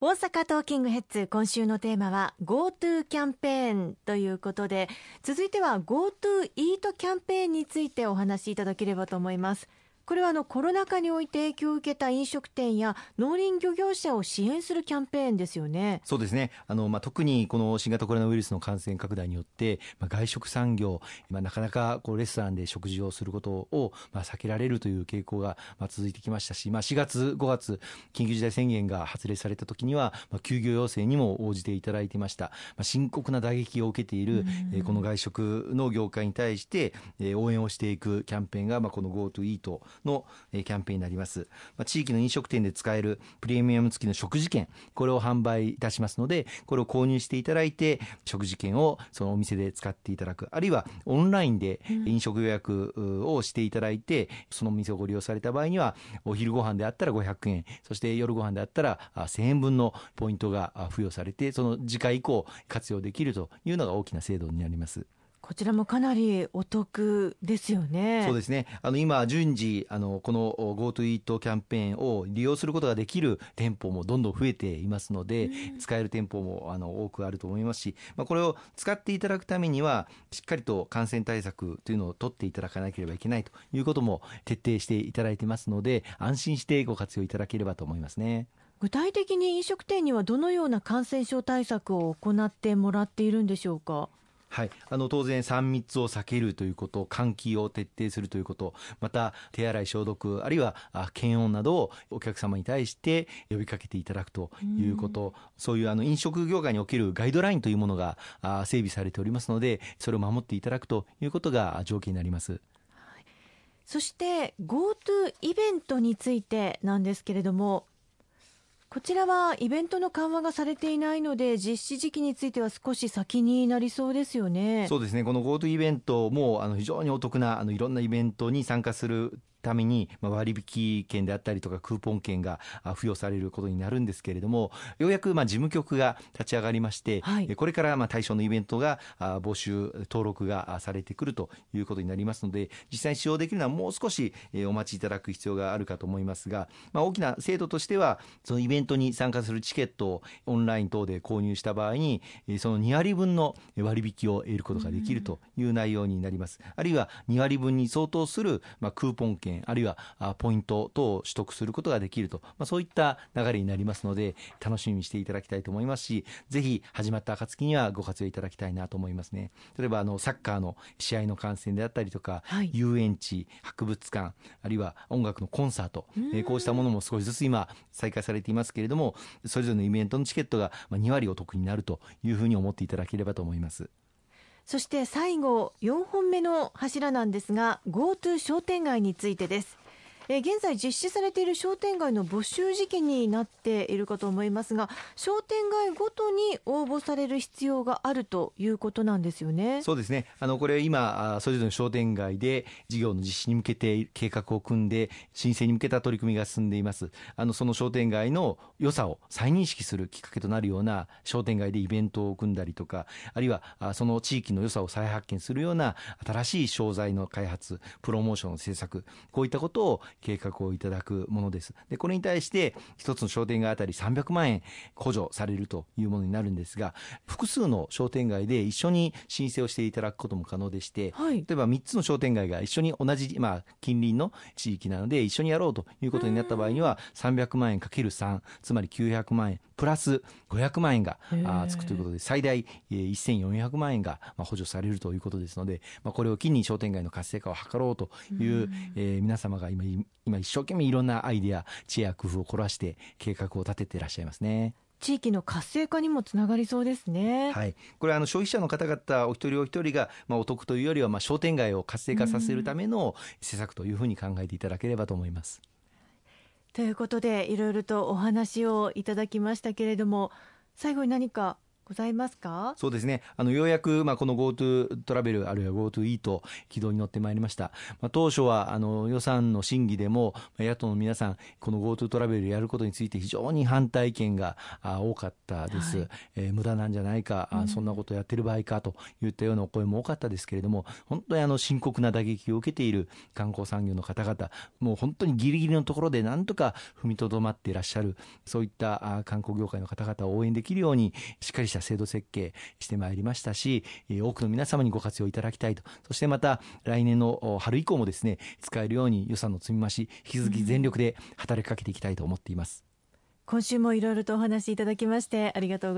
大阪トーキングヘッズ、今週のテーマは GoTo キャンペーンということで、続いては GoTo イートキャンペーンについてお話しいただければと思います。これはコロナ禍において影響を受けた飲食店や農林漁業者を支援するキャンペーンですよね。そうですね。特にこの新型コロナウイルスの感染拡大によって、外食産業、なかなかレストランで食事をすることを、避けられるという傾向が、続いてきましたし、4月5月緊急事態宣言が発令された時には、休業要請にも応じていただいていました。深刻な打撃を受けている、この外食の業界に対して、応援をしていくキャンペーンが、この GoTo イートのキャンペーンになります。地域の飲食店で使えるプレミアム付きの食事券、これを販売いたしますので、これを購入していただいて食事券をそのお店で使っていただく、あるいはオンラインで飲食予約をしていただいて、そのお店をご利用された場合にはお昼ご飯であったら500円、そして夜ご飯であったら1000円分のポイントが付与されて、その次回以降活用できるというのが大きな制度になります。こちらもかなりお得ですよね。そうですね。今順次この GoTo イートキャンペーンを利用することができる店舗もどんどん増えていますので、使える店舗も多くあると思いますし、これを使っていただくためにはしっかりと感染対策というのを取っていただかなければいけないということも徹底していただいてますので、安心してご活用いただければと思いますね。具体的に飲食店にはどのような感染症対策を行ってもらっているんでしょうか。はい、当然3密を避けるということ、換気を徹底するということ、また手洗い消毒、あるいは検温などをお客様に対して呼びかけていただくということ、そういう飲食業界におけるガイドラインというものが整備されておりますので、それを守っていただくということが条件になります。はい、そして GoTo イベントについてなんですけれども、こちらはイベントの緩和がされていないので、実施時期については少し先になりそうですよね。そうですね。この GoTo イベントも非常にお得な、いろんなイベントに参加するために割引券であったりとかクーポン券が付与されることになるんですけれども、ようやく事務局が立ち上がりまして、はい、これから対象のイベントが募集登録がされてくるということになりますので、実際に使用できるのはもう少しお待ちいただく必要があるかと思いますが、大きな制度としては、そのイベントに参加するチケットをオンライン等で購入した場合にその2割分の割引を得ることができるという内容になります。あるいは2割分に相当するクーポン券、あるいはポイント等を取得することができると、そういった流れになりますので、楽しみにしていただきたいと思いますし、ぜひ始まった暁にはご活用いただきたいなと思いますね。例えばサッカーの試合の観戦であったりとか、はい、遊園地、博物館、あるいは音楽のコンサート、こうしたものも少しずつ今再開されていますけれども、それぞれのイベントのチケットが2割お得になるというふうに思っていただければと思います。そして最後4本目の柱なんですが、 GoTo 商店街についてです。現在実施されている商店街の募集時期になっているかと思いますが、商店街ごとに応募される必要があるということなんですよね。そうですね。これ今それぞれの商店街で事業の実施に向けて計画を組んで申請に向けた取り組みが進んでいます。その商店街の良さを再認識するきっかけとなるような商店街でイベントを組んだりとか、あるいはその地域の良さを再発見するような新しい商材の開発、プロモーションの政策、こういったことを計画をいただくものです。でこれに対して一つの商店街あたり300万円補助されるというものになるんですが、複数の商店街で一緒に申請をしていただくことも可能でして、はい、例えば3つの商店街が一緒に同じ、近隣の地域なので一緒にやろうということになった場合には300万円 ×3、 つまり900万円プラス500万円がつくということで、最大1400万円が補助されるということですので、これを機に商店街の活性化を図ろうという皆様が今一生懸命いろんなアイデア、知恵や工夫を凝らして計画を立てていらっしゃいますね。地域の活性化にもつながりそうですね。はい、これは消費者の方々お一人お一人がお得というよりは商店街を活性化させるための施策というふうに考えていただければと思います。ということでいろいろとお話をいただきましたけれども、最後に何かございますか。そうですね、ようやく、この GoTo トラベルあるいは GoTo イート軌道に乗ってまいりました、当初は予算の審議でも野党の皆さんこの GoTo トラベルやることについて非常に反対意見が多かったです、はい、無駄なんじゃないか、そんなことやってる場合かといったようなお声も多かったですけれども、本当に深刻な打撃を受けている観光産業の方々、もう本当にギリギリのところでなんとか踏みとどまっていらっしゃる、そういった観光業界の方々を応援できるようにしっかりした制度設計してまいりましたし、多くの皆様にご活用いただきたいと。そしてまた来年の春以降もですね、使えるように予算の積み増し、引き続き全力で働きかけていきたいと思っています。今週もいろいろとお話しいただきましてありがとうございます。